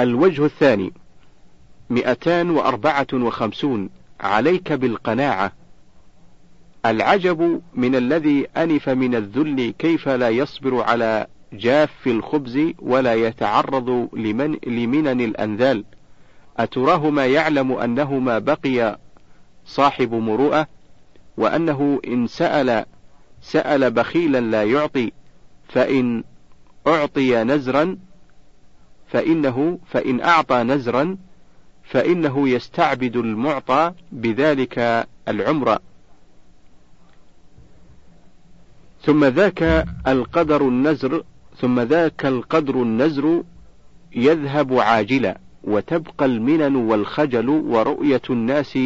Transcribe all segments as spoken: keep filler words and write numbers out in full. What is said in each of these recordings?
الوجه الثاني مئتان وأربعة وخمسون. عليك بالقناعة. العجب من الذي أنف من الذل كيف لا يصبر على جاف الخبز ولا يتعرض لمن لمنن الأنذال. أتراهما يعلم أنهما بقي صاحب مروءة، وأنه إن سأل سأل بخيلا لا يعطي، فإن أعطي نزرا فإنه فإن أعطى نزرا فإنه يستعبد المعطى بذلك العمر. ثم ذاك القدر النزر ثم ذاك القدر النزر يذهب عاجلا، وتبقى المنن والخجل ورؤية الناس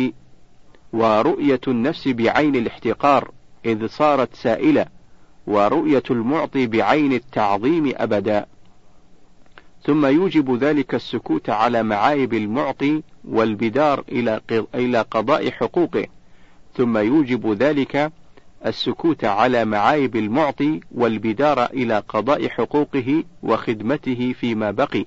ورؤية النفس بعين الاحتقار إذ صارت سائلة، ورؤية المعطي بعين التعظيم أبدا. ثم يوجب ذلك السكوت على معايب المعطي والبدار إلى قضاء حقوقه، ثم يوجب ذلك السكوت على معايب المعطي والبدار إلى قضاء حقوقه وخدمته فيما بقي.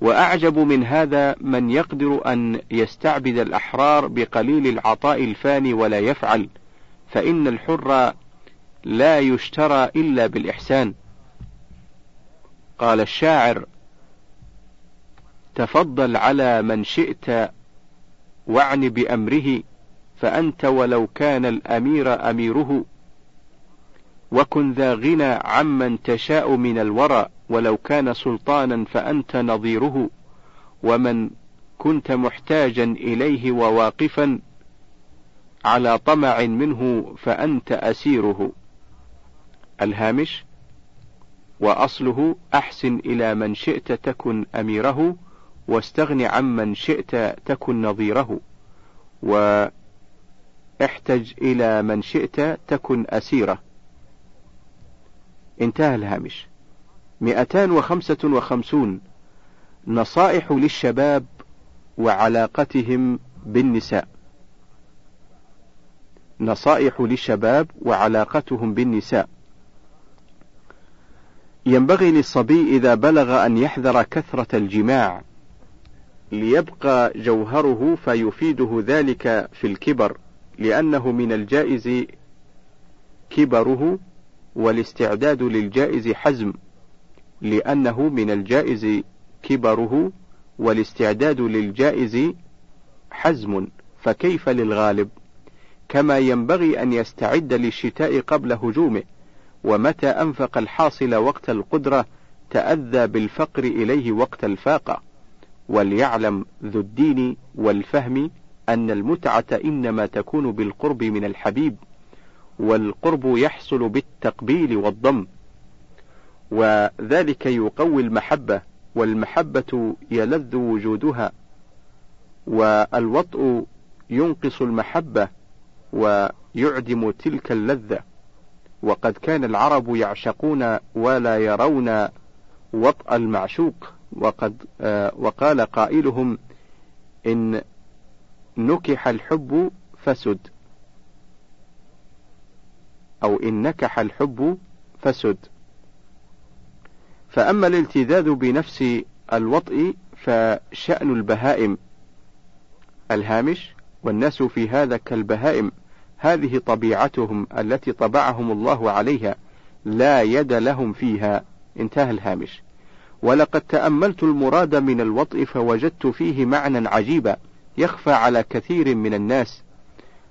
وأعجب من هذا من يقدر أن يستعبد الأحرار بقليل العطاء الفاني ولا يفعل، فإن الحر لا يشترى إلا بالإحسان. قال الشاعر: تفضل على من شئت واعن بأمره، فأنت ولو كان الأمير أميره، وكن ذا غنى عمن تشاء من الورى، ولو كان سلطانا فأنت نظيره، ومن كنت محتاجا إليه وواقفا على طمع منه فأنت أسيره. الهامش: وأصله أحسن إلى من شئت تكن أميره، واستغن عمن شئت تكن نظيره، واحتج إلى من شئت تكن أسيره. انتهى الهامش. مئتان وخمسة وخمسون. نصائح للشباب وعلاقتهم بالنساء. نصائح للشباب وعلاقتهم بالنساء. ينبغي للصبي إذا بلغ أن يحذر كثرة الجماع ليبقى جوهره فيفيده ذلك في الكبر، لأنه من الجائز كبره، والاستعداد للجائز حزم، لأنه من الجائز كبره والاستعداد للجائز حزم، فكيف للغالب؟ كما ينبغي أن يستعد للشتاء قبل هجومه، ومتى أنفق الحاصل وقت القدرة تأذى بالفقر إليه وقت الفاقة. وليعلم ذو الدين والفهم أن المتعة إنما تكون بالقرب من الحبيب، والقرب يحصل بالتقبيل والضم، وذلك يقوي المحبة، والمحبة يلذ وجودها، والوطء ينقص المحبة ويعدم تلك اللذة. وقد كان العرب يعشقون ولا يرون وطء المعشوق، وقد وقال قائلهم: إن نكح الحب فسد، أو إن نكح الحب فسد. فأما الالتذاذ بنفس الوطء فشأن البهائم. الهامش: والناس في هذا كالبهائم، هذه طبيعتهم التي طبعهم الله عليها، لا يد لهم فيها. انتهى الهامش. ولقد تأملت المراد من الوطء فوجدت فيه معنى عجيبا يخفى على كثير من الناس،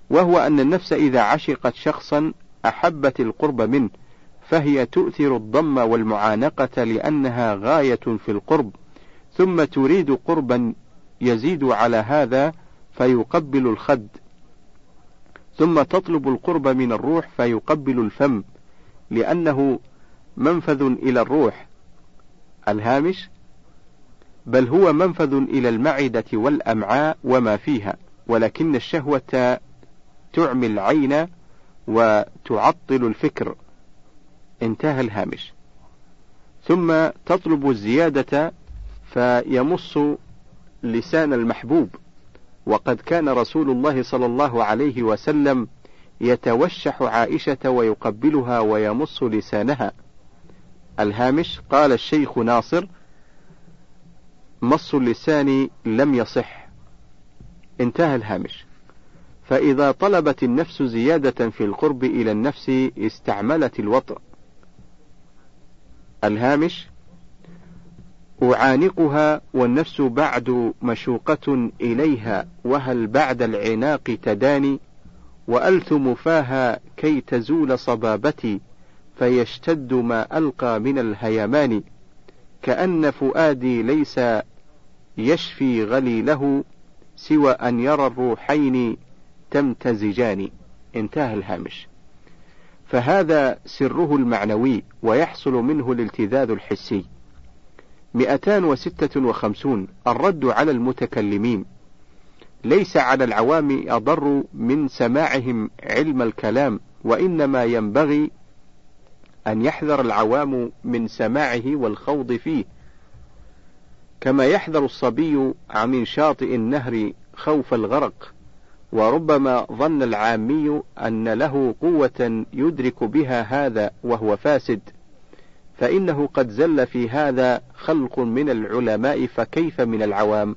وهو أن النفس إذا عشقت شخصا أحبت القرب منه، فهي تؤثر الضم والمعانقة لأنها غاية في القرب، ثم تريد قربا يزيد على هذا فيقبل الخد، ثم تطلب القرب من الروح فيقبل الفم، لأنه منفذ إلى الروح. الهامش: بل هو منفذ إلى المعدة والأمعاء وما فيها، ولكن الشهوة تعمي العين وتعطل الفكر. انتهى الهامش. ثم تطلب الزيادة فيمص لسان المحبوب، وقد كان رسول الله صلى الله عليه وسلم يتوشح عائشة ويقبلها ويمص لسانها. الهامش: قال الشيخ ناصر: مص اللسان لم يصح. انتهى الهامش. فإذا طلبت النفس زيادة في القرب إلى النفس استعملت الوطء. الهامش: أعانقها والنفس بعد مشوقة إليها، وهل بعد العناق تداني، وألثم فاها كي تزول صبابتي، فيشتد ما ألقى من الهيمان، كأن فؤادي ليس يشفي غليله سوى أن يرى الروحين تمتزجان. انتهى الهامش. فهذا سره المعنوي ويحصل منه الالتذاذ الحسي. مئتان وستة وخمسون. الرد على المتكلمين. ليس على العوام أضر من سماعهم علم الكلام، وإنما ينبغي أن يحذر العوام من سماعه والخوض فيه، كما يحذر الصبي عن شاطئ النهر خوف الغرق. وربما ظن العامي أن له قوة يدرك بها هذا وهو فاسد، فإنه قد زل في هذا خلق من العلماء، فكيف من العوام؟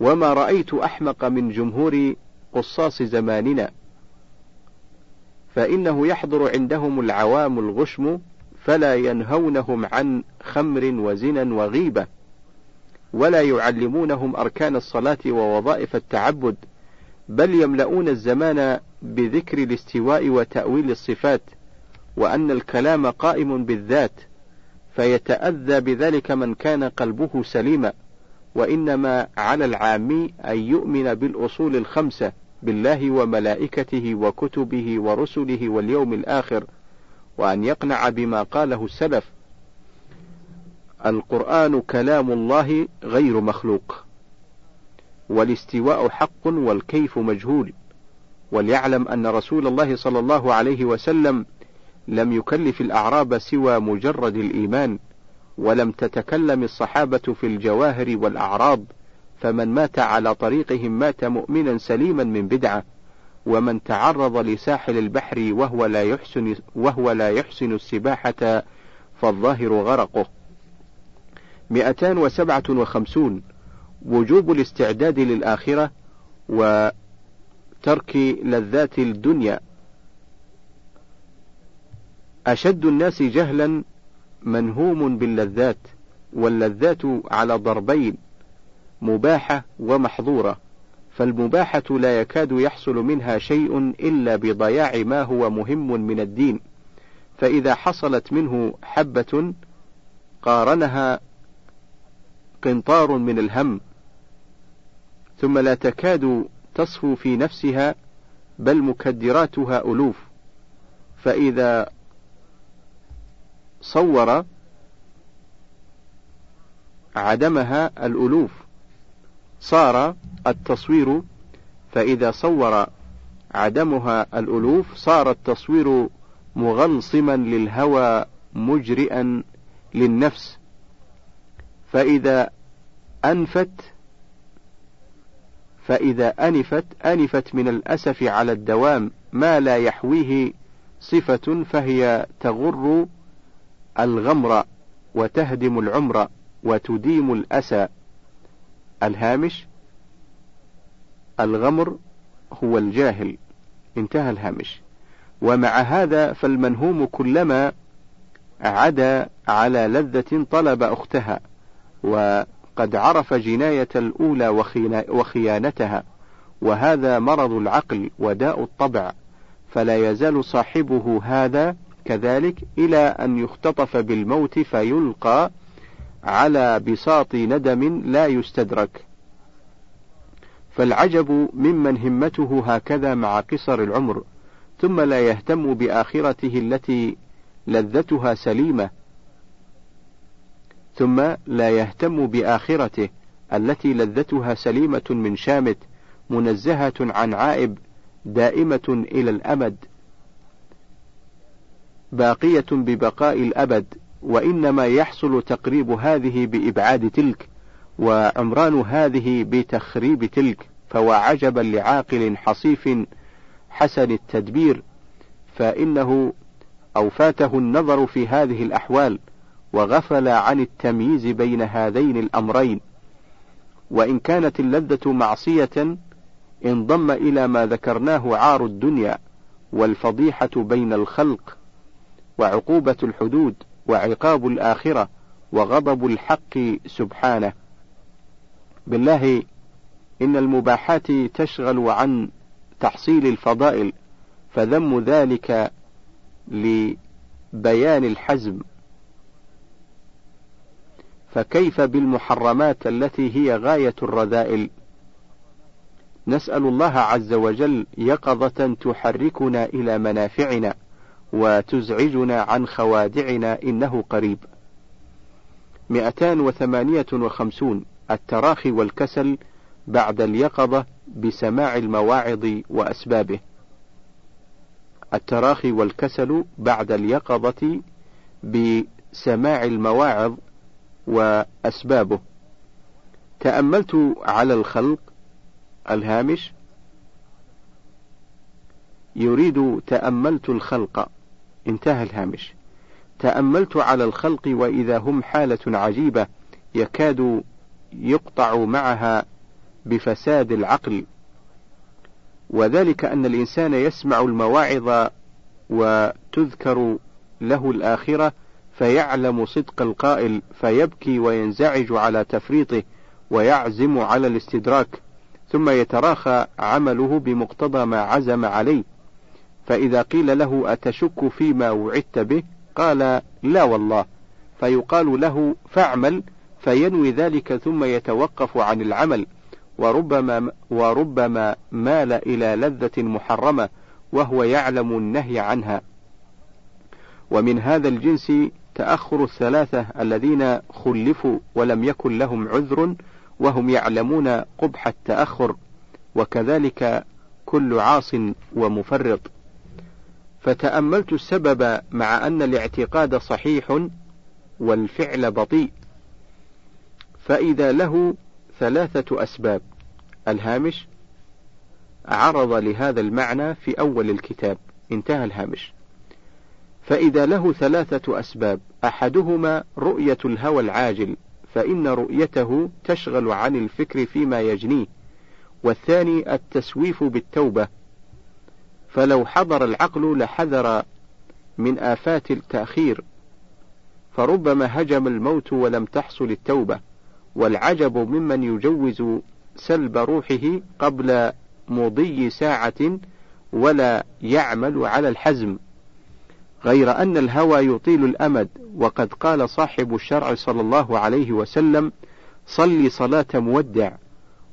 وما رأيت أحمق من جمهور قصاص زماننا، فإنه يحضر عندهم العوام الغشم، فلا ينهونهم عن خمر وزنا وغيبة، ولا يعلمونهم أركان الصلاة ووظائف التعبد، بل يملؤون الزمان بذكر الاستواء وتأويل الصفات، وأن الكلام قائم بالذات، فيتأذى بذلك من كان قلبه سليما. وإنما على العامي أن يؤمن بالأصول الخمسة، بالله وملائكته وكتبه ورسله واليوم الآخر، وأن يقنع بما قاله السلف: القرآن كلام الله غير مخلوق، والاستواء حق والكيف مجهول. وليعلم أن رسول الله صلى الله عليه وسلم لم يكلف الأعراب سوى مجرد الإيمان، ولم تتكلم الصحابة في الجواهر والأعراض، فمن مات على طريقهم مات مؤمنا سليما من بدعة، ومن تعرض لساحل البحر وهو لا يحسن, وهو لا يحسن السباحة فالظاهر غرقه. مئتان وسبعة وخمسون. وجوب الاستعداد للآخرة وترك لذات الدنيا. أشد الناس جهلا منهوم باللذات، واللذات على ضربين: مباحة ومحظورة، فالمباحة لا يكاد يحصل منها شيء إلا بضياع ما هو مهم من الدين، فإذا حصلت منه حبة قارنها قنطار من الهم، ثم لا تكاد تصفو في نفسها، بل مكدراتها ألوف، فإذا صور عدمها الألوف صار التصوير، فإذا صور عدمها الألوف صار التصوير مغلصما للهوى مجرئا للنفس، فإذا أنفت فإذا أنفت أنفت من الأسف على الدوام ما لا يحويه صفة، فهي تغر الغمر وتهدم العمر وتديم الأسى. الهامش: الغمر هو الجاهل. انتهى الهامش. ومع هذا فالمنهوم كلما عدا على لذة طلب أختها، وقد عرف جناية الأولى وخيانتها، وهذا مرض العقل وداء الطبع، فلا يزال صاحبه هذا كذلك إلى أن يختطف بالموت، فيلقى على بساط ندم لا يستدرك. فالعجب ممن همته هكذا مع قصر العمر، ثم لا يهتم بآخرته التي لذتها سليمة ثم لا يهتم بآخرته التي لذتها سليمة من شامت، منزهة عن عائب، دائمة إلى الأمد، باقية ببقاء الأبد. وإنما يحصل تقريب هذه بإبعاد تلك، وعمران هذه بتخريب تلك، فوعجبا لعاقل حصيف حسن التدبير، فإنه أو فاته النظر في هذه الأحوال، وغفل عن التمييز بين هذين الأمرين، وإن كانت اللذة معصية انضم إلى ما ذكرناه عار الدنيا والفضيحة بين الخلق وعقوبة الحدود وعقاب الآخرة وغضب الحق سبحانه. بالله إن المباحات تشغل عن تحصيل الفضائل، فذم ذلك لبيان الحزم، فكيف بالمحرمات التي هي غاية الرذائل؟ نسأل الله عز وجل يقظة تحركنا إلى منافعنا وتزعجنا عن خوادعنا، إنه قريب. مئتان وثمانية وخمسون التراخي والكسل بعد اليقظة بسماع المواعظ وأسبابه. التراخي والكسل بعد اليقظة بسماع المواعظ وأسبابه. تأملت على الخلق، الهامش يريد تأملت الخلق، انتهى الهامش. تأملت على الخلق وإذا هم حالة عجيبة يكاد يقطع معها بفساد العقل، وذلك أن الإنسان يسمع المواعظ وتذكر له الآخرة فيعلم صدق القائل فيبكي وينزعج على تفريطه ويعزم على الاستدراك، ثم يتراخى عمله بمقتضى ما عزم عليه، فإذا قيل له أتشك فيما وعدت به؟ قال لا والله، فيقال له فاعمل، فينوي ذلك ثم يتوقف عن العمل، وربما وربما مال إلى لذة محرمة وهو يعلم النهي عنها. ومن هذا الجنس تأخر الثلاثة الذين خلفوا ولم يكن لهم عذر وهم يعلمون قبح التأخر، وكذلك كل عاص ومفرط. فتأملت السبب مع أن الاعتقاد صحيح والفعل بطيء، فإذا له ثلاثة أسباب. الهامش عرض لهذا المعنى في أول الكتاب، انتهى الهامش. فإذا له ثلاثة أسباب، أحدهما رؤية الهوى العاجل، فإن رؤيته تشغل عن الفكر فيما يجنيه. والثاني التسويف بالتوبة، فلو حضر العقل لحذر من آفات التأخير، فربما هجم الموت ولم تحصل التوبة. والعجب ممن يجوز سلب روحه قبل مضي ساعة ولا يعمل على الحزم، غير أن الهوى يطيل الأمد. وقد قال صاحب الشرع صلى الله عليه وسلم صل صلاة مودع،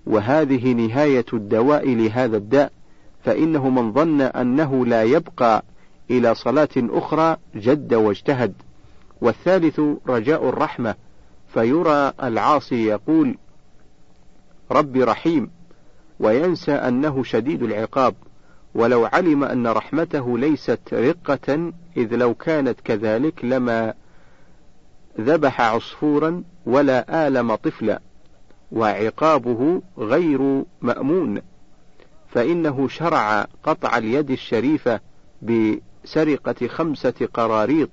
وهذه نهاية الدواء لهذا الداء، فإنه من ظن أنه لا يبقى إلى صلاة أخرى جد واجتهد. والثالث رجاء الرحمة، فيرى العاصي يقول رب رحيم وينسى أنه شديد العقاب، ولو علم أن رحمته ليست رقة، إذ لو كانت كذلك لما ذبح عصفورا ولا آلم طفلا، وعقابه غير مأمون، فإنه شرع قطع اليد الشريفة بسرقة خمسة قراريط.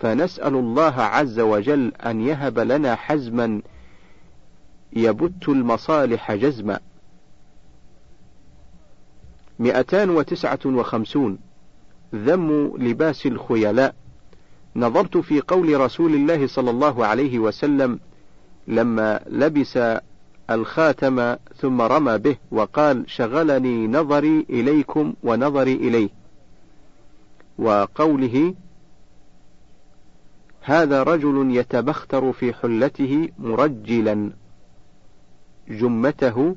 فنسأل الله عز وجل أن يهب لنا حزما يبت المصالح جزما. مئتان وتسعة وخمسون ذم لباس الخيلاء. نظرت في قول رسول الله صلى الله عليه وسلم لما لبس الخاتم ثم رمى به وقال شغلني نظري إليكم ونظري إليه، وقوله هذا رجل يتبختر في حلته مرجلا جمته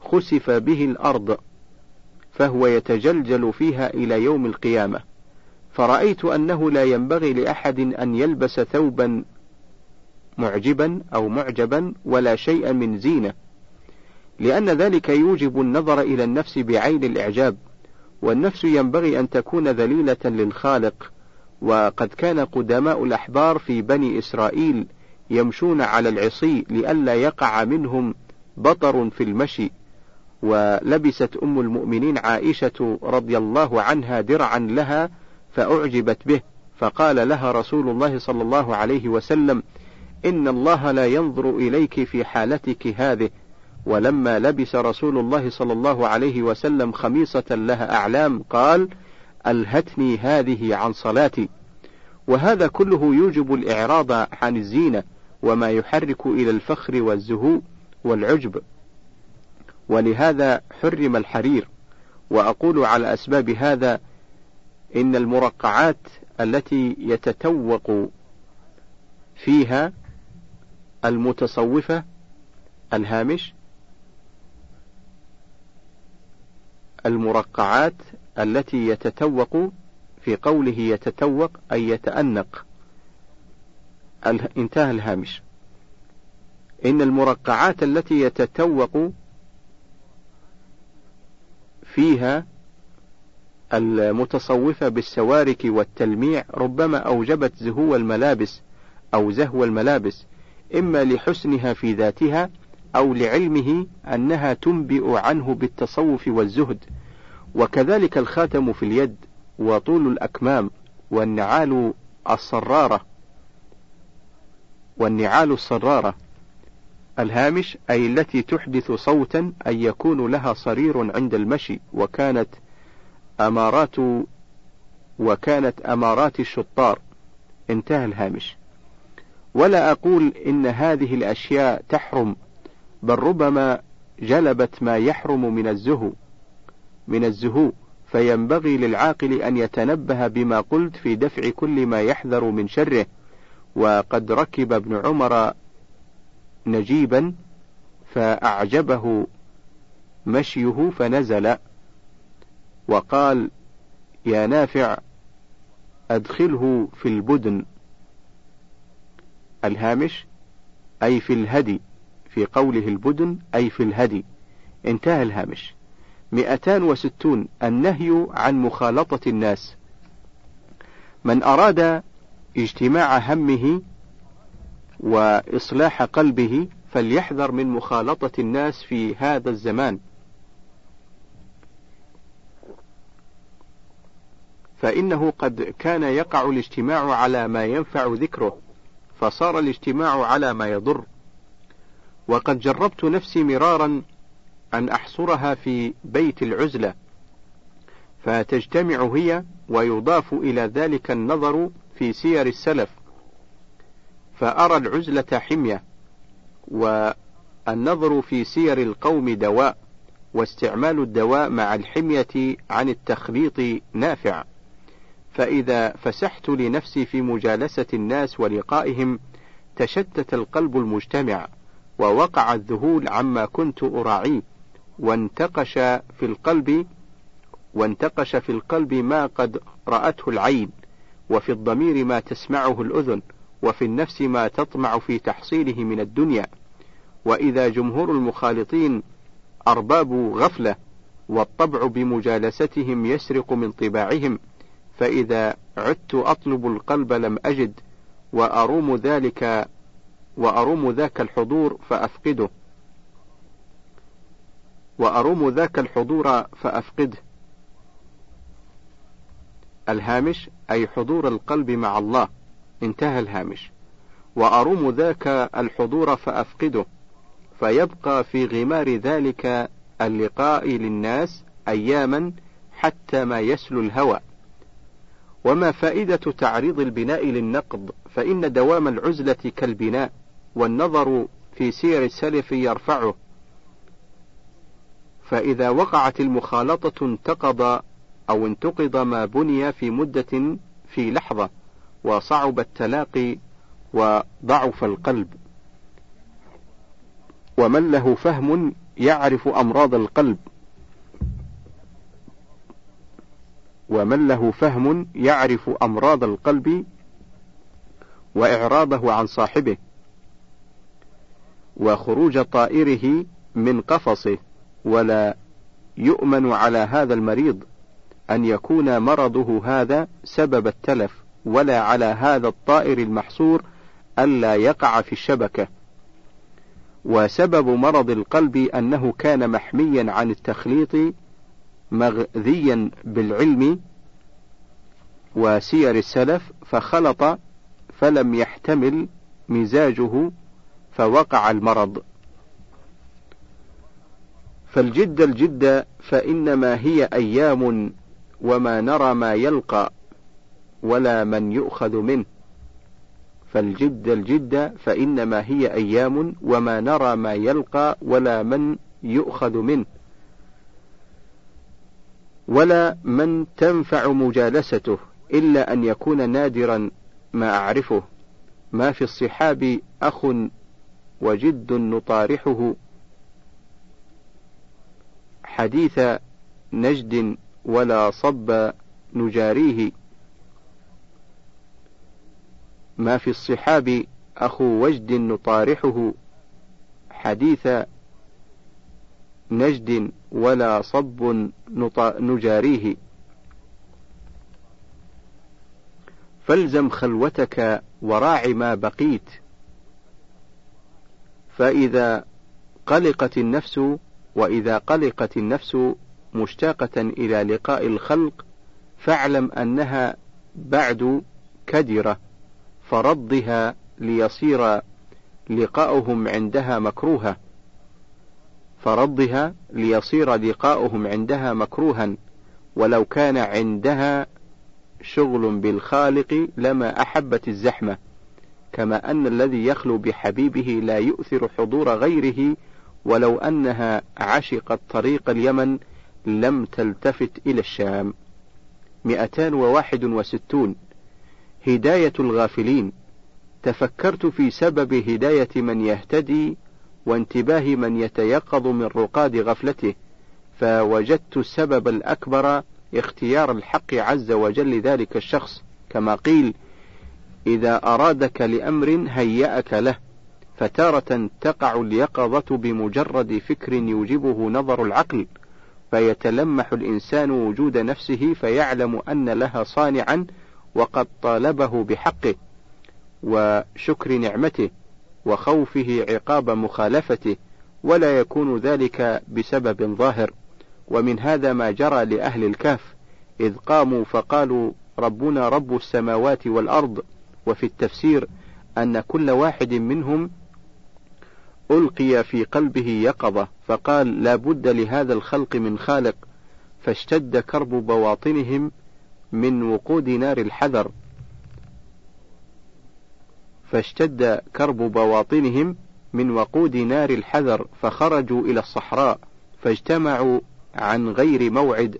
خسف به الأرض فهو يتجلجل فيها إلى يوم القيامة. فرأيت أنه لا ينبغي لأحد أن يلبس ثوبا معجبا أو معجبا ولا شيئا من زينة، لأن ذلك يوجب النظر إلى النفس بعين الإعجاب، والنفس ينبغي أن تكون ذليلة للخالق. وقد كان قدماء الأحبار في بني إسرائيل يمشون على العصي لئلا يقع منهم بطر في المشي، ولبست أم المؤمنين عائشة رضي الله عنها درعا لها فأعجبت به، فقال لها رسول الله صلى الله عليه وسلم إن الله لا ينظر إليك في حالتك هذه، ولما لبس رسول الله صلى الله عليه وسلم خميصة لها أعلام قال: ألهتني هذه عن صلاتي. وهذا كله يوجب الإعراض عن الزينة وما يحرك إلى الفخر والزهو والعجب، ولهذا حرم الحرير. وأقول على أسباب هذا إن المرقعات التي يتتوق فيها المتصوفة الهامش، المرقعات التي يتتوق في قوله يتتوق أي يتأنق، انتهى الهامش. إن المرقعات التي يتتوق فيها المتصوفة بالسوارك والتلميع ربما أوجبت زهو الملابس أو زهو الملابس، إما لحسنها في ذاتها أو لعلمه أنها تنبئ عنه بالتصوف والزهد. وكذلك الخاتم في اليد وطول الأكمام والنعال الصرارة والنعال الصرارة الهامش، أي التي تحدث صوتا، أن يكون لها صرير عند المشي. وكانت أمارات وكانت أمارات الشطار، انتهى الهامش. ولا أقول إن هذه الأشياء تحرم، بل ربما جلبت ما يحرم من الزهو من الزهو فينبغي للعاقل أن يتنبه بما قلت في دفع كل ما يحذر من شره. وقد ركب ابن عمر نجيبا فأعجبه مشيه فنزل وقال يا نافع أدخله في البدن، الهامش أي في الهدي، في قوله البدن أي في الهدي، انتهى الهامش. مئتان وستون النهي عن مخالطة الناس. من أراد اجتماع همه وإصلاح قلبه فليحذر من مخالطة الناس في هذا الزمان، فإنه قد كان يقع الاجتماع على ما ينفع ذكره فصار الاجتماع على ما يضر. وقد جربت نفسي مرارا أن أحصرها في بيت العزلة فتجتمع هي، ويضاف إلى ذلك النظر في سير السلف فأرى العزلة حمية، والنظر في سير القوم دواء، واستعمال الدواء مع الحمية عن التخليط نافع. فإذا فسحت لنفسي في مجالسة الناس ولقائهم تشتت القلب المجتمع، ووقع الذهول عما كنت أراعيه، وانتقش في القلب وانتقش في القلب ما قد رأته العين، وفي الضمير ما تسمعه الأذن، وفي النفس ما تطمع في تحصيله من الدنيا. وإذا جمهور المخالطين أرباب غفلة، والطبع بمجالستهم يسرق من طباعهم، فإذا عدت أطلب القلب لم أجد، وأروم ذلك وأروم ذاك الحضور فأفقده وأروم ذاك الحضور فأفقده الهامش أي حضور القلب مع الله، انتهى الهامش. وأروم ذاك الحضور فأفقده فيبقى في غمار ذلك اللقاء للناس أياما حتى ما يسلو الهوى. وما فائدة تعريض البناء للنقض؟ فإن دوام العزلة كالبناء، والنظر في سير السلف يرفعه، فإذا وقعت المخالطة انتقض أو انتقض ما بني في مدة في لحظة، وصعب التلاقي وضعف القلب. ومن له فهم يعرف أمراض القلب ومن له فهم يعرف أمراض القلب وإعراضه عن صاحبه، وخروج طائره من قفصه. ولا يؤمن على هذا المريض أن يكون مرضه هذا سبب التلف، ولا على هذا الطائر المحصور ألا يقع في الشبكة. وسبب مرض القلب أنه كان محميا عن التخليط، مغذيا بالعلم وسير السلف، فخلط فلم يحتمل مزاجه فوقع المرض. فالجد الجد فإنما هي أيام وما نرى ما يلقى ولا من يؤخذ منه فالجد الجد فإنما هي أيام وما نرى ما يلقى ولا من يؤخذ منه ولا من تنفع مجالسته إلا أن يكون نادرا ما أعرفه ما في الصحاب أخ وجد نطارحه حديث نجد ولا صب نجاريه ما في الصحاب أخ وجد نطارحه حديث نجد ولا صب نجاريه فالزم خلوتك وراع ما بقيت فإذا قلقت النفس وإذا قلقت النفس مشتاقة إلى لقاء الخلق فاعلم أنها بعد كدرة فرضها ليصير لقاؤهم عندها مكروها فرضها ليصير لقاؤهم عندها مكروها ولو كان عندها شغل بالخالق لما أحبت الزحمة كما أن الذي يخلو بحبيبه لا يؤثر حضور غيره ولو أنها عشقت طريق اليمن لم تلتفت إلى الشام. مئتان وواحد وستون هداية الغافلين. تفكرت في سبب هداية من يهتدي وانتباه من يتيقظ من رقاد غفلته فوجدت السبب الأكبر اختيار الحق عز وجل ذلك الشخص كما قيل إذا أرادك لأمر هيأك له فتارة تقع اليقظة بمجرد فكر يوجبه نظر العقل فيتلمح الإنسان وجود نفسه فيعلم أن لها صانعا وقد طالبه بحقه وشكر نعمته وخوفه عقاب مخالفته ولا يكون ذلك بسبب ظاهر. ومن هذا ما جرى لأهل الكهف إذ قاموا فقالوا ربنا رب السماوات والأرض. وفي التفسير أن كل واحد منهم ألقي في قلبه يقظة فقال لا بد لهذا الخلق من خالق فاشتد كرب بواطنهم من وقود نار الحذر فاشتد كرب بواطنهم من وقود نار الحذر فخرجوا إلى الصحراء فاجتمعوا عن غير موعد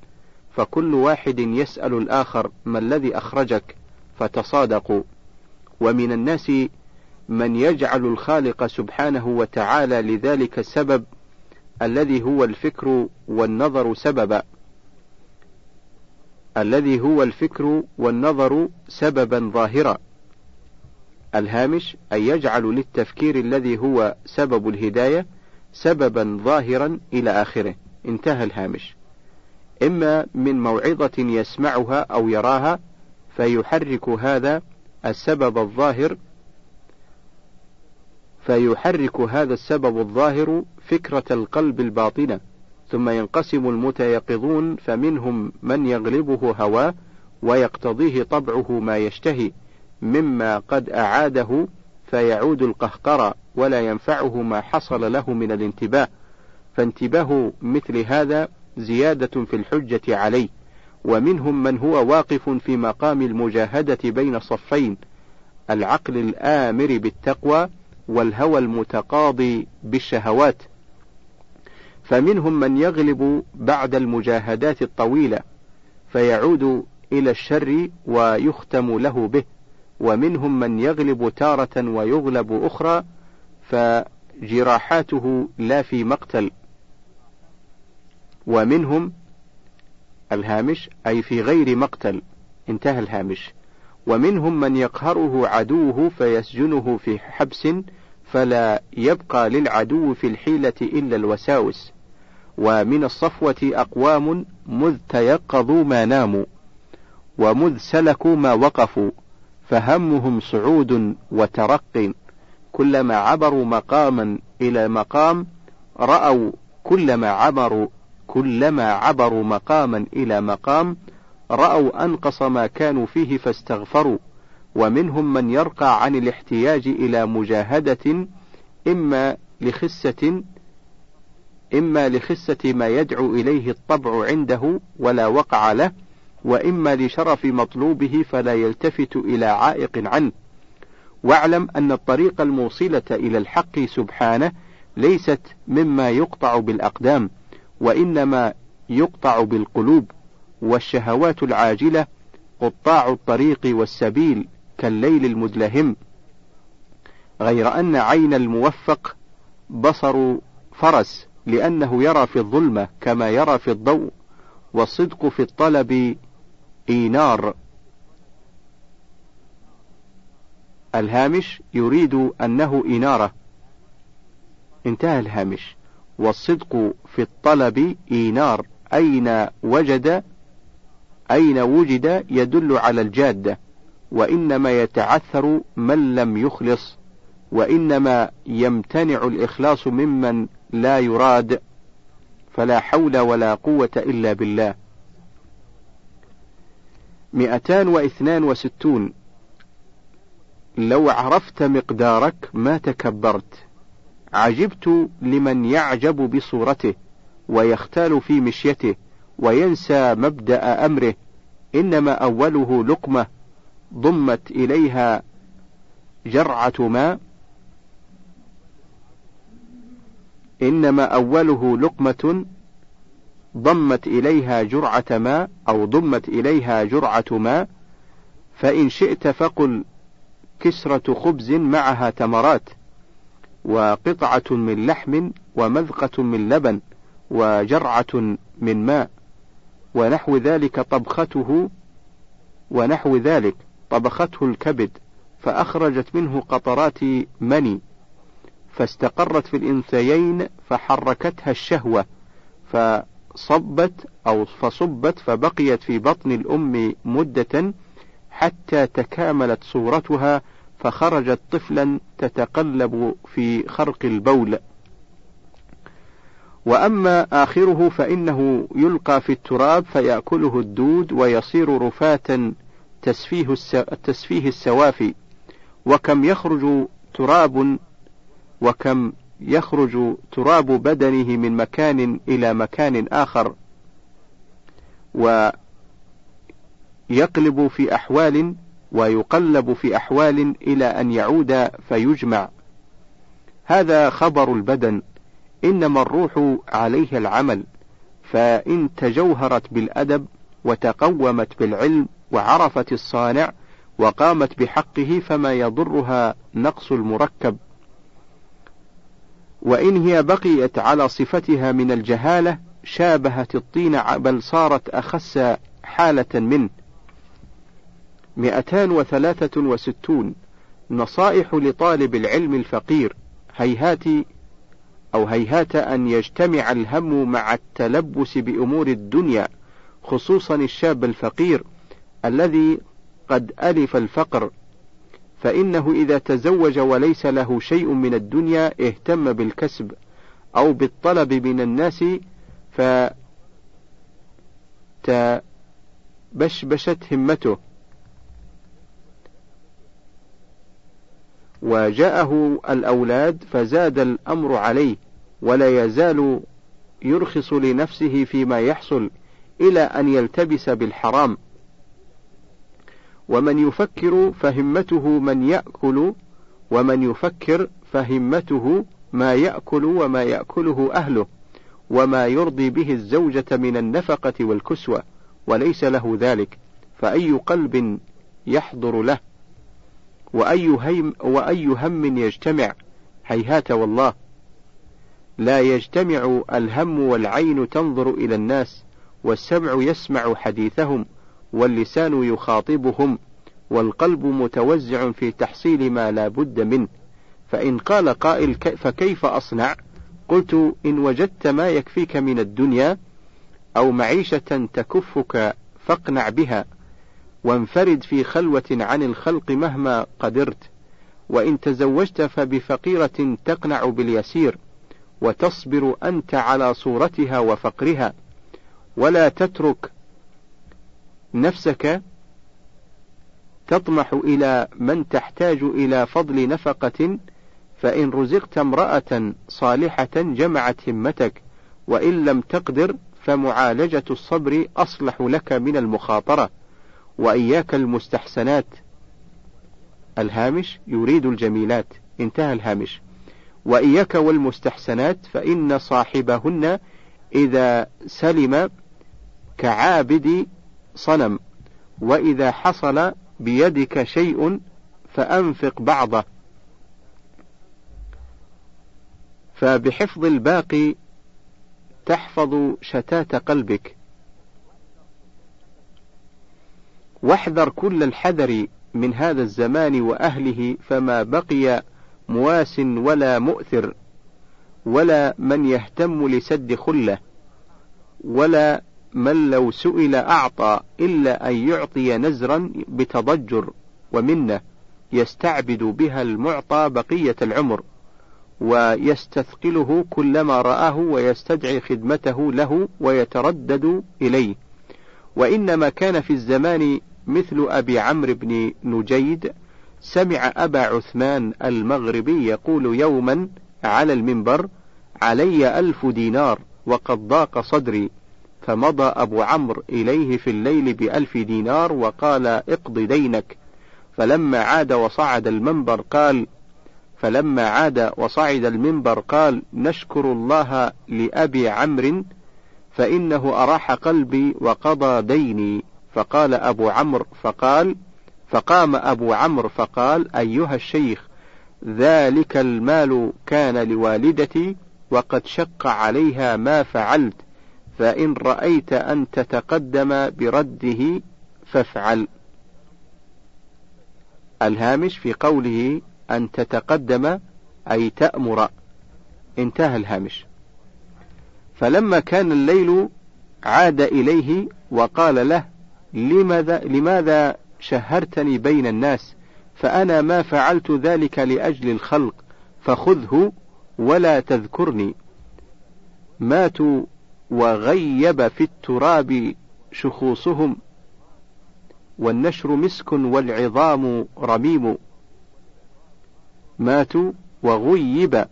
فكل واحد يسأل الآخر ما الذي أخرجك فتصادقوا. ومن الناس من يجعل الخالق سبحانه وتعالى لذلك السبب الذي هو الفكر والنظر سببا الذي هو الفكر والنظر سببا ظاهرا. الهامش أن يجعل للتفكير الذي هو سبب الهداية سببا ظاهرا إلى آخره انتهى الهامش. إما من موعظة يسمعها أو يراها فيحرك هذا السبب الظاهر فيحرك هذا السبب الظاهر فكرة القلب الباطنة ثم ينقسم المتيقظون فمنهم من يغلبه هواه ويقتضيه طبعه ما يشتهي مما قد أعاده فيعود القهقرة ولا ينفعه ما حصل له من الانتباه فانتباه مثل هذا زيادة في الحجة عليه. ومنهم من هو واقف في مقام المجاهدة بين صفين العقل الآمر بالتقوى والهوى المتقاضي بالشهوات فمنهم من يغلب بعد المجاهدات الطويلة فيعود إلى الشر ويختم له به ومنهم من يغلب تارة ويغلب أخرى فجراحاته لا في مقتل ومنهم الهامش أي في غير مقتل انتهى الهامش. ومنهم من يقهره عدوه فيسجنه في حبس فلا يبقى للعدو في الحيلة إلا الوساوس. ومن الصفوة أقوام مذ تيقظوا ما ناموا ومذ سلكوا ما وقفوا فهمهم صعود وترق كلما عبروا مقاما إلى مقام رأوا كلما عبروا كلما عبروا مقاما إلى مقام رأوا أنقص ما كانوا فيه فاستغفروا. ومنهم من يرقى عن الاحتياج إلى مجاهدة إما لخسة إما لخسة ما يدعو إليه الطبع عنده ولا وقع له، وإما لشرف مطلوبه فلا يلتفت إلى عائق عنه. واعلم أن الطريق الموصلة إلى الحق سبحانه ليست مما يقطع بالأقدام، وإنما يقطع بالقلوب، والشهوات العاجلة قطاع الطريق والسبيل كالليل المدلهم، غير أن عين الموفق بصر فرس، لأنه يرى في الظلمة كما يرى في الضوء، والصدق في الطلب إينار. الهامش يريد أنه إنارة، انتهى الهامش. والصدق في الطلب إينار، أين وجد أين وجد يدل على الجادة، وإنما يتعثر من لم يخلص، وإنما يمتنع الإخلاص ممن لا يراد، فلا حول ولا قوة إلا بالله. مئتان واثنان وستون. لو عرفت مقدارك ما تكبرت، عجبت لمن يعجب بصورته ويختال في مشيته وينسى مبدأ أمره، إنما أوله لقمة ضمت إليها جرعة ماء إنما أوله لقمة ضمت إليها جرعة ماء أو ضمت إليها جرعة ماء، فإن شئت فقل كسرة خبز معها تمرات وقطعة من لحم ومذقة من لبن وجرعة من ماء ونحو ذلك طبخته ونحو ذلك طبخته الكبد فأخرجت منه قطرات مني، فاستقرت في الإنثيين فحركتها الشهوة فصبت أو فصبت فبقيت في بطن الأم مدة حتى تكاملت صورتها فخرجت طفلا تتقلب في خرق البول. وأما آخره فإنه يلقى في التراب فيأكله الدود ويصير رفاة تسفيه السوافي. وكم يخرج تراب وكم يخرج تراب بدنه من مكان إلى مكان آخر، ويقلب في أحوال ويقلب في أحوال إلى أن يعود فيجمع. هذا خبر البدن، إنما الروح عليه العمل. فإن تجوهرت بالأدب وتقومت بالعلم وعرفت الصانع وقامت بحقه فما يضرها نقص المركب، وإن هي بقيت على صفتها من الجهالة شابهت الطين بل صارت أخس حالة منه. مئتان وثلاثة وستون. نصائح لطالب العلم الفقير. هيهات أو هيهات أن يجتمع الهم مع التلبس بأمور الدنيا، خصوصا الشاب الفقير الذي قد ألف الفقر، فإنه إذا تزوج وليس له شيء من الدنيا اهتم بالكسب أو بالطلب من الناس فتبشبشت همته، وجاءه الأولاد فزاد الأمر عليه، ولا يزال يرخص لنفسه فيما يحصل إلى أن يلتبس بالحرام. ومن يفكر فهمته من يأكل، ومن يفكر فهمته ما يأكل وما يأكله أهله وما يرضي به الزوجة من النفقة والكسوة، وليس له ذلك، فأي قلب يحضر له وأي هم, وأي هم يجتمع. هيهات والله لا يجتمع الهم، والعين تنظر إلى الناس، والسمع يسمع حديثهم، واللسان يخاطبهم، والقلب متوزع في تحصيل ما لا بد منه. فإن قال قائل فكيف أصنع؟ قلت إن وجدت ما يكفيك من الدنيا أو معيشة تكفك فاقنع بها، وانفرد في خلوة عن الخلق مهما قدرت. وإن تزوجت فبفقيرة تقنع باليسير، وتصبر أنت على صورتها وفقرها، ولا تترك نفسك تطمح إلى من تحتاج إلى فضل نفقة. فإن رزقت امرأة صالحة جمعت همتك وإن لم تقدر فمعالجة الصبر أصلح لك من المخاطرة، وإياك المستحسنات. الهامش يريد الجميلات، انتهى الهامش. وإياك والمستحسنات فإن صاحبهن إذا سلم كعابد صنم، وإذا حصل بيدك شيء فأنفق بعضه، فبحفظ الباقي تحفظ شتات قلبك. واحذر كل الحذر من هذا الزمان وأهله، فما بقي مواس ولا مؤثر، ولا من يهتم لسد خله، ولا من لو سئل أعطى، إلا أن يعطي نزرا بتضجر ومنه يستعبد بها المعطى بقية العمر، ويستثقله كلما رآه، ويستدعي خدمته له ويتردد إليه. وإنما كان في الزمان مثل أبي عمرو بن نجيد، سمع أبا عثمان المغربي يقول يوما على المنبر: علي ألف دينار وقد ضاق صدري، فمضى أبو عمرو إليه في الليل بألف دينار وقال: اقض دينك. فلما عاد وصعد المنبر قال فلما عاد وصعد المنبر قال: نشكر الله لأبي عمرو فإنه أراح قلبي وقضى ديني. فقال أبو عمرو فقال فقام أبو عمرو فقال: أيها الشيخ، ذلك المال كان لوالدتي وقد شق عليها ما فعلت، فإن رأيت أن تتقدم برده فافعل. الهامش في قوله أن تتقدم أي تأمر، انتهى الهامش. فلما كان الليل عاد إليه وقال له: لماذا, لماذا شهرتني بين الناس؟ فأنا ما فعلت ذلك لأجل الخلق، فخذه ولا تذكرني. ماتوا وغيب في التراب شخوصهم، والنشر مسك والعظام رميم. ماتوا وغيب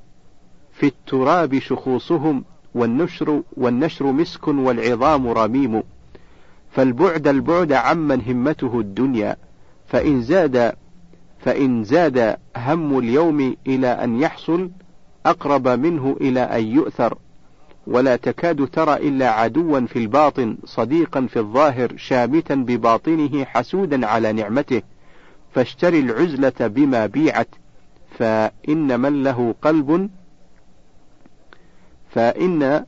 في التراب شخوصهم والنشر والنشر مسك والعظام رميم. فالبعد البعد عمن همته الدنيا، فإن زاد فإن زاد هم اليوم إلى أن يحصل أقرب منه إلى أن يؤثر. ولا تكاد ترى إلا عدوا في الباطن، صديقا في الظاهر، شامتا بباطنه، حسودا على نعمته. فاشتري العزلة بما بيعت، فإن من له قلب فإن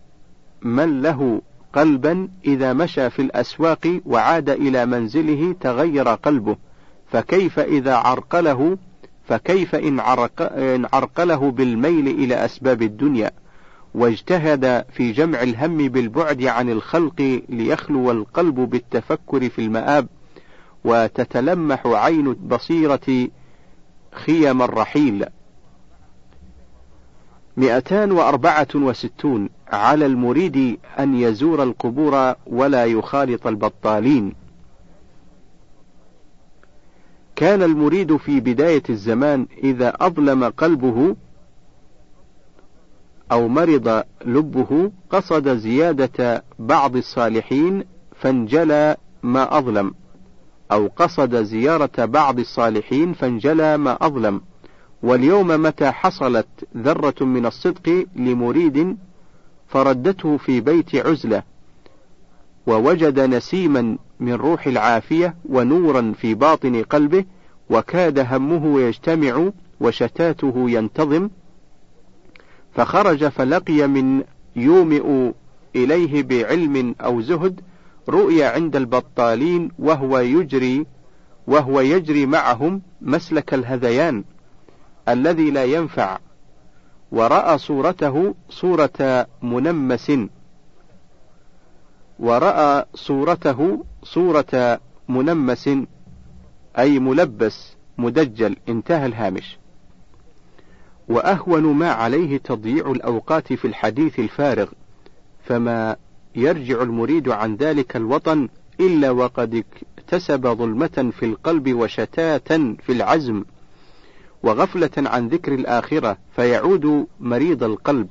من له قلبا إذا مشى في الأسواق وعاد إلى منزله تغير قلبه، فكيف إذا عرقله فكيف إن عرقله بالميل إلى أسباب الدنيا. واجتهد في جمع الهم بالبعد عن الخلق ليخلو القلب بالتفكر في المآب، وتتلمح عين البصيرة خيام الرحيل. مئتان وأربعة وستون. على المريد أن يزور القبور ولا يخالط البطالين. كان المريد في بداية الزمان إذا أظلم قلبه أو مرض لبه قصد زيادة بعض الصالحين فانجلى ما أظلم، أو قصد زيارة بعض الصالحين فانجلى ما أظلم. واليوم متى حصلت ذرة من الصدق لمريد فردته في بيت عزلة، ووجد نسيما من روح العافية ونورا في باطن قلبه، وكاد همه يجتمع وشتاته ينتظم، فخرج فلقي من يومئ إليه بعلم أو زهد رؤيا عند البطالين، وهو يجري وهو يجري معهم مسلك الهذيان الذي لا ينفع، ورأى صورته صورة منمس ورأى صورته صورة منمس أي ملبس مدجل، انتهى الهامش. وأهون ما عليه تضييع الأوقات في الحديث الفارغ، فما يرجع المريد عن ذلك الوطن إلا وقد اكتسب ظلمة في القلب وشتاتا في العزم وغفلة عن ذكر الآخرة، فيعود مريض القلب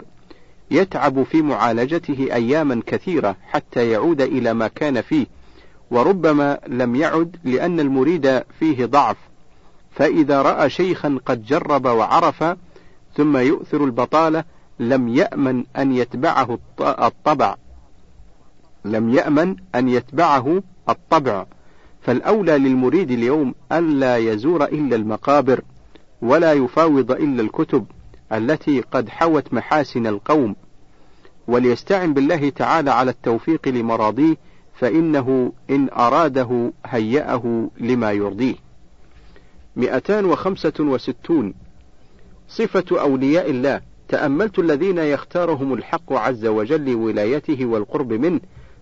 يتعب في معالجته أياما كثيرة حتى يعود إلى ما كان فيه، وربما لم يعد لأن المريد فيه ضعف، فإذا رأى شيخا قد جرب وعرف ثم يؤثر البطالة لم يأمن أن يتبعه الطبع لم يأمن أن يتبعه الطبع فالأولى للمريد اليوم ألا يزور إلا المقابر، ولا يفاوض إلا الكتب التي قد حوت محاسن القوم، وليستعن بالله تعالى على التوفيق لمراضيه، فإنه إن أراده هيأه لما يرضيه. مئتان وخمسة وستون. صفة أولياء الله. تأملت الذين يختارهم الحق عز وجل لولايته والقرب منه،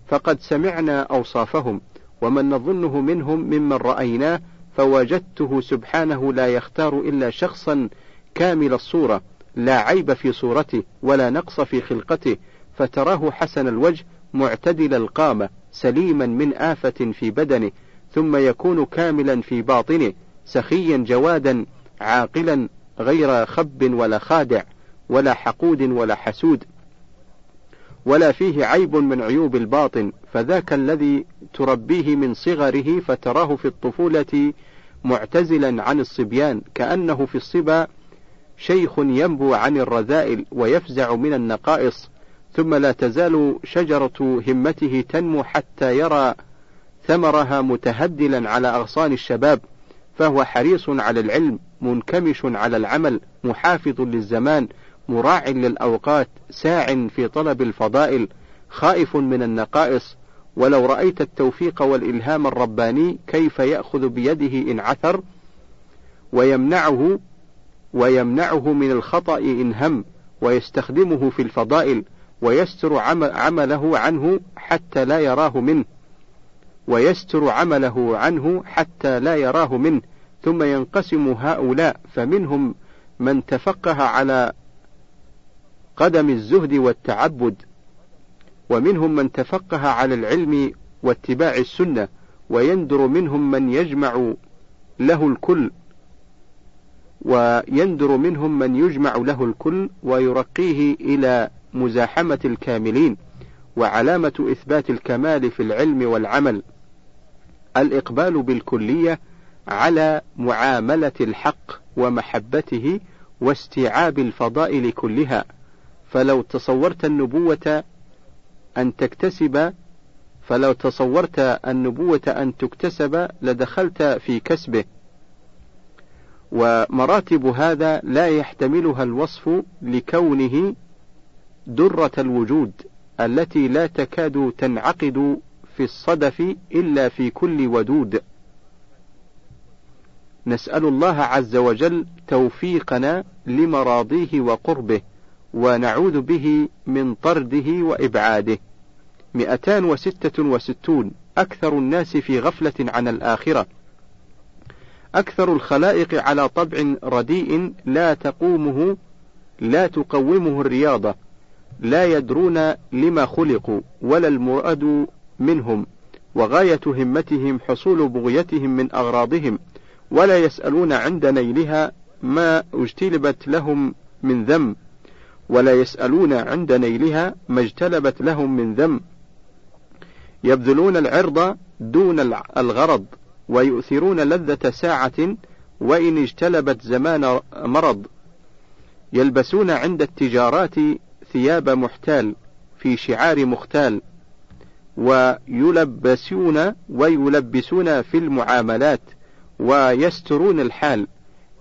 فقد سمعنا أوصافهم، ومن نظنه منهم ممن رأيناه، فوجدته سبحانه لا يختار إلا شخصا كامل الصورة، لا عيب في صورته ولا نقص في خلقته، فتراه حسن الوجه معتدل القامة سليما من آفة في بدنه، ثم يكون كاملا في باطنه، سخيا جوادا عاقلا غير خب ولا خادع ولا حقود ولا حسود، ولا فيه عيب من عيوب الباطن، فذاك الذي تربيه من صغره، فتراه في الطفولة معتزلا عن الصبيان، كأنه في الصبا شيخ ينبو عن الرذائل ويفزع من النقائص، ثم لا تزال شجرة همته تنمو حتى يرى ثمرها متهدلا على أغصان الشباب، فهو حريص على العلم، منكمش على العمل، محافظ للزمان، مراع للأوقات، ساع في طلب الفضائل، خائف من النقائص. ولو رأيت التوفيق والإلهام الرباني كيف يأخذ بيده إن عثر، ويمنعه ويمنعه من الخطأ إن هم، ويستخدمه في الفضائل، ويستر عمله عنه حتى لا يراه منه ويستر عمله عنه حتى لا يراه منه ثم ينقسم هؤلاء، فمنهم من تفقه على قدم الزهد والتعبد، ومنهم من تفقه على العلم واتباع السنة، ويندر منهم من يجمع له الكل ويندر منهم من يجمع له الكل ويرقيه إلى مزاحمة الكاملين. وعلامة إثبات الكمال في العلم والعمل الإقبال بالكلية على معاملة الحق ومحبته واستيعاب الفضائل كلها، فلو تصورت النبوة أن تكتسب فلو تصورت النبوة أن تكتسب لدخلت في كسبه. ومراتب هذا لا يحتملها الوصف لكونه درة الوجود التي لا تكاد تنعقد في الصدف إلا في كل ودود. نسأل الله عز وجل توفيقنا لمراضيه وقربه، ونعوذ به من طرده وإبعاده. مئتان وستة وستون. أكثر الناس في غفلة عن الآخرة. أكثر الخلائق على طبع رديء لا تقومه لا تقومه الرياضة، لا يدرون لما خلقوا ولا المراد منهم، وغاية همتهم حصول بغيتهم من أغراضهم، ولا يسألون عند نيلها ما اجتلبت لهم من ذم ولا يسألون عند نيلها ما اجتلبت لهم من ذم يبذلون العرض دون الغرض، ويؤثرون لذة ساعة وإن اجتلبت زمان مرض، يلبسون عند التجارات ثياب محتال في شعار مختال، ويلبسون ويلبسون في المعاملات، ويسترون الحال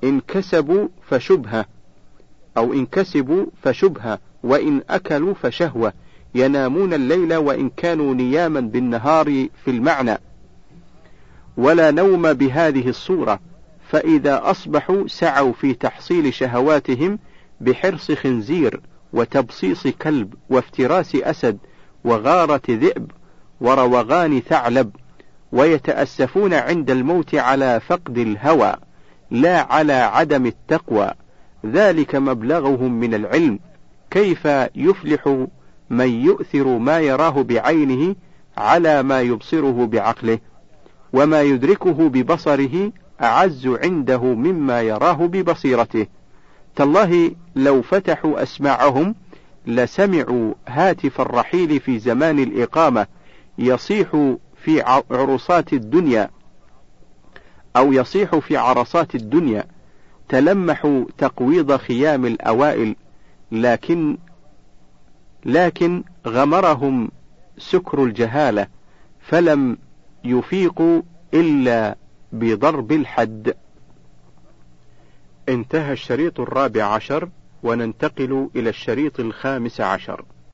إن كسبوا فشبهة أو إن كسبوا فشبهة وإن أكلوا فشهوة، ينامون الليل وإن كانوا نياما بالنهار في المعنى، ولا نوم بهذه الصورة، فإذا أصبحوا سعوا في تحصيل شهواتهم بحرص خنزير وتبصيص كلب وافتراس أسد وغارة ذئب وروغان ثعلب، ويتأسفون عند الموت على فقد الهوى لا على عدم التقوى، ذلك مبلغهم من العلم. كيف يفلح من يؤثر ما يراه بعينه على ما يبصره بعقله، وما يدركه ببصره أعز عنده مما يراه ببصيرته. تالله لو فتحوا أسماعهم لسمعوا هاتف الرحيل في زمان الإقامة يصيح في عرصات الدنيا أو يصيح في عرصات الدنيا، تلمحوا تقويض خيام الأوائل، لكن لكن غمرهم سكر الجهالة فلم يفيقوا إلا بضرب الحد. انتهى الشريط الرابع عشر، وننتقل إلى الشريط الخامس عشر.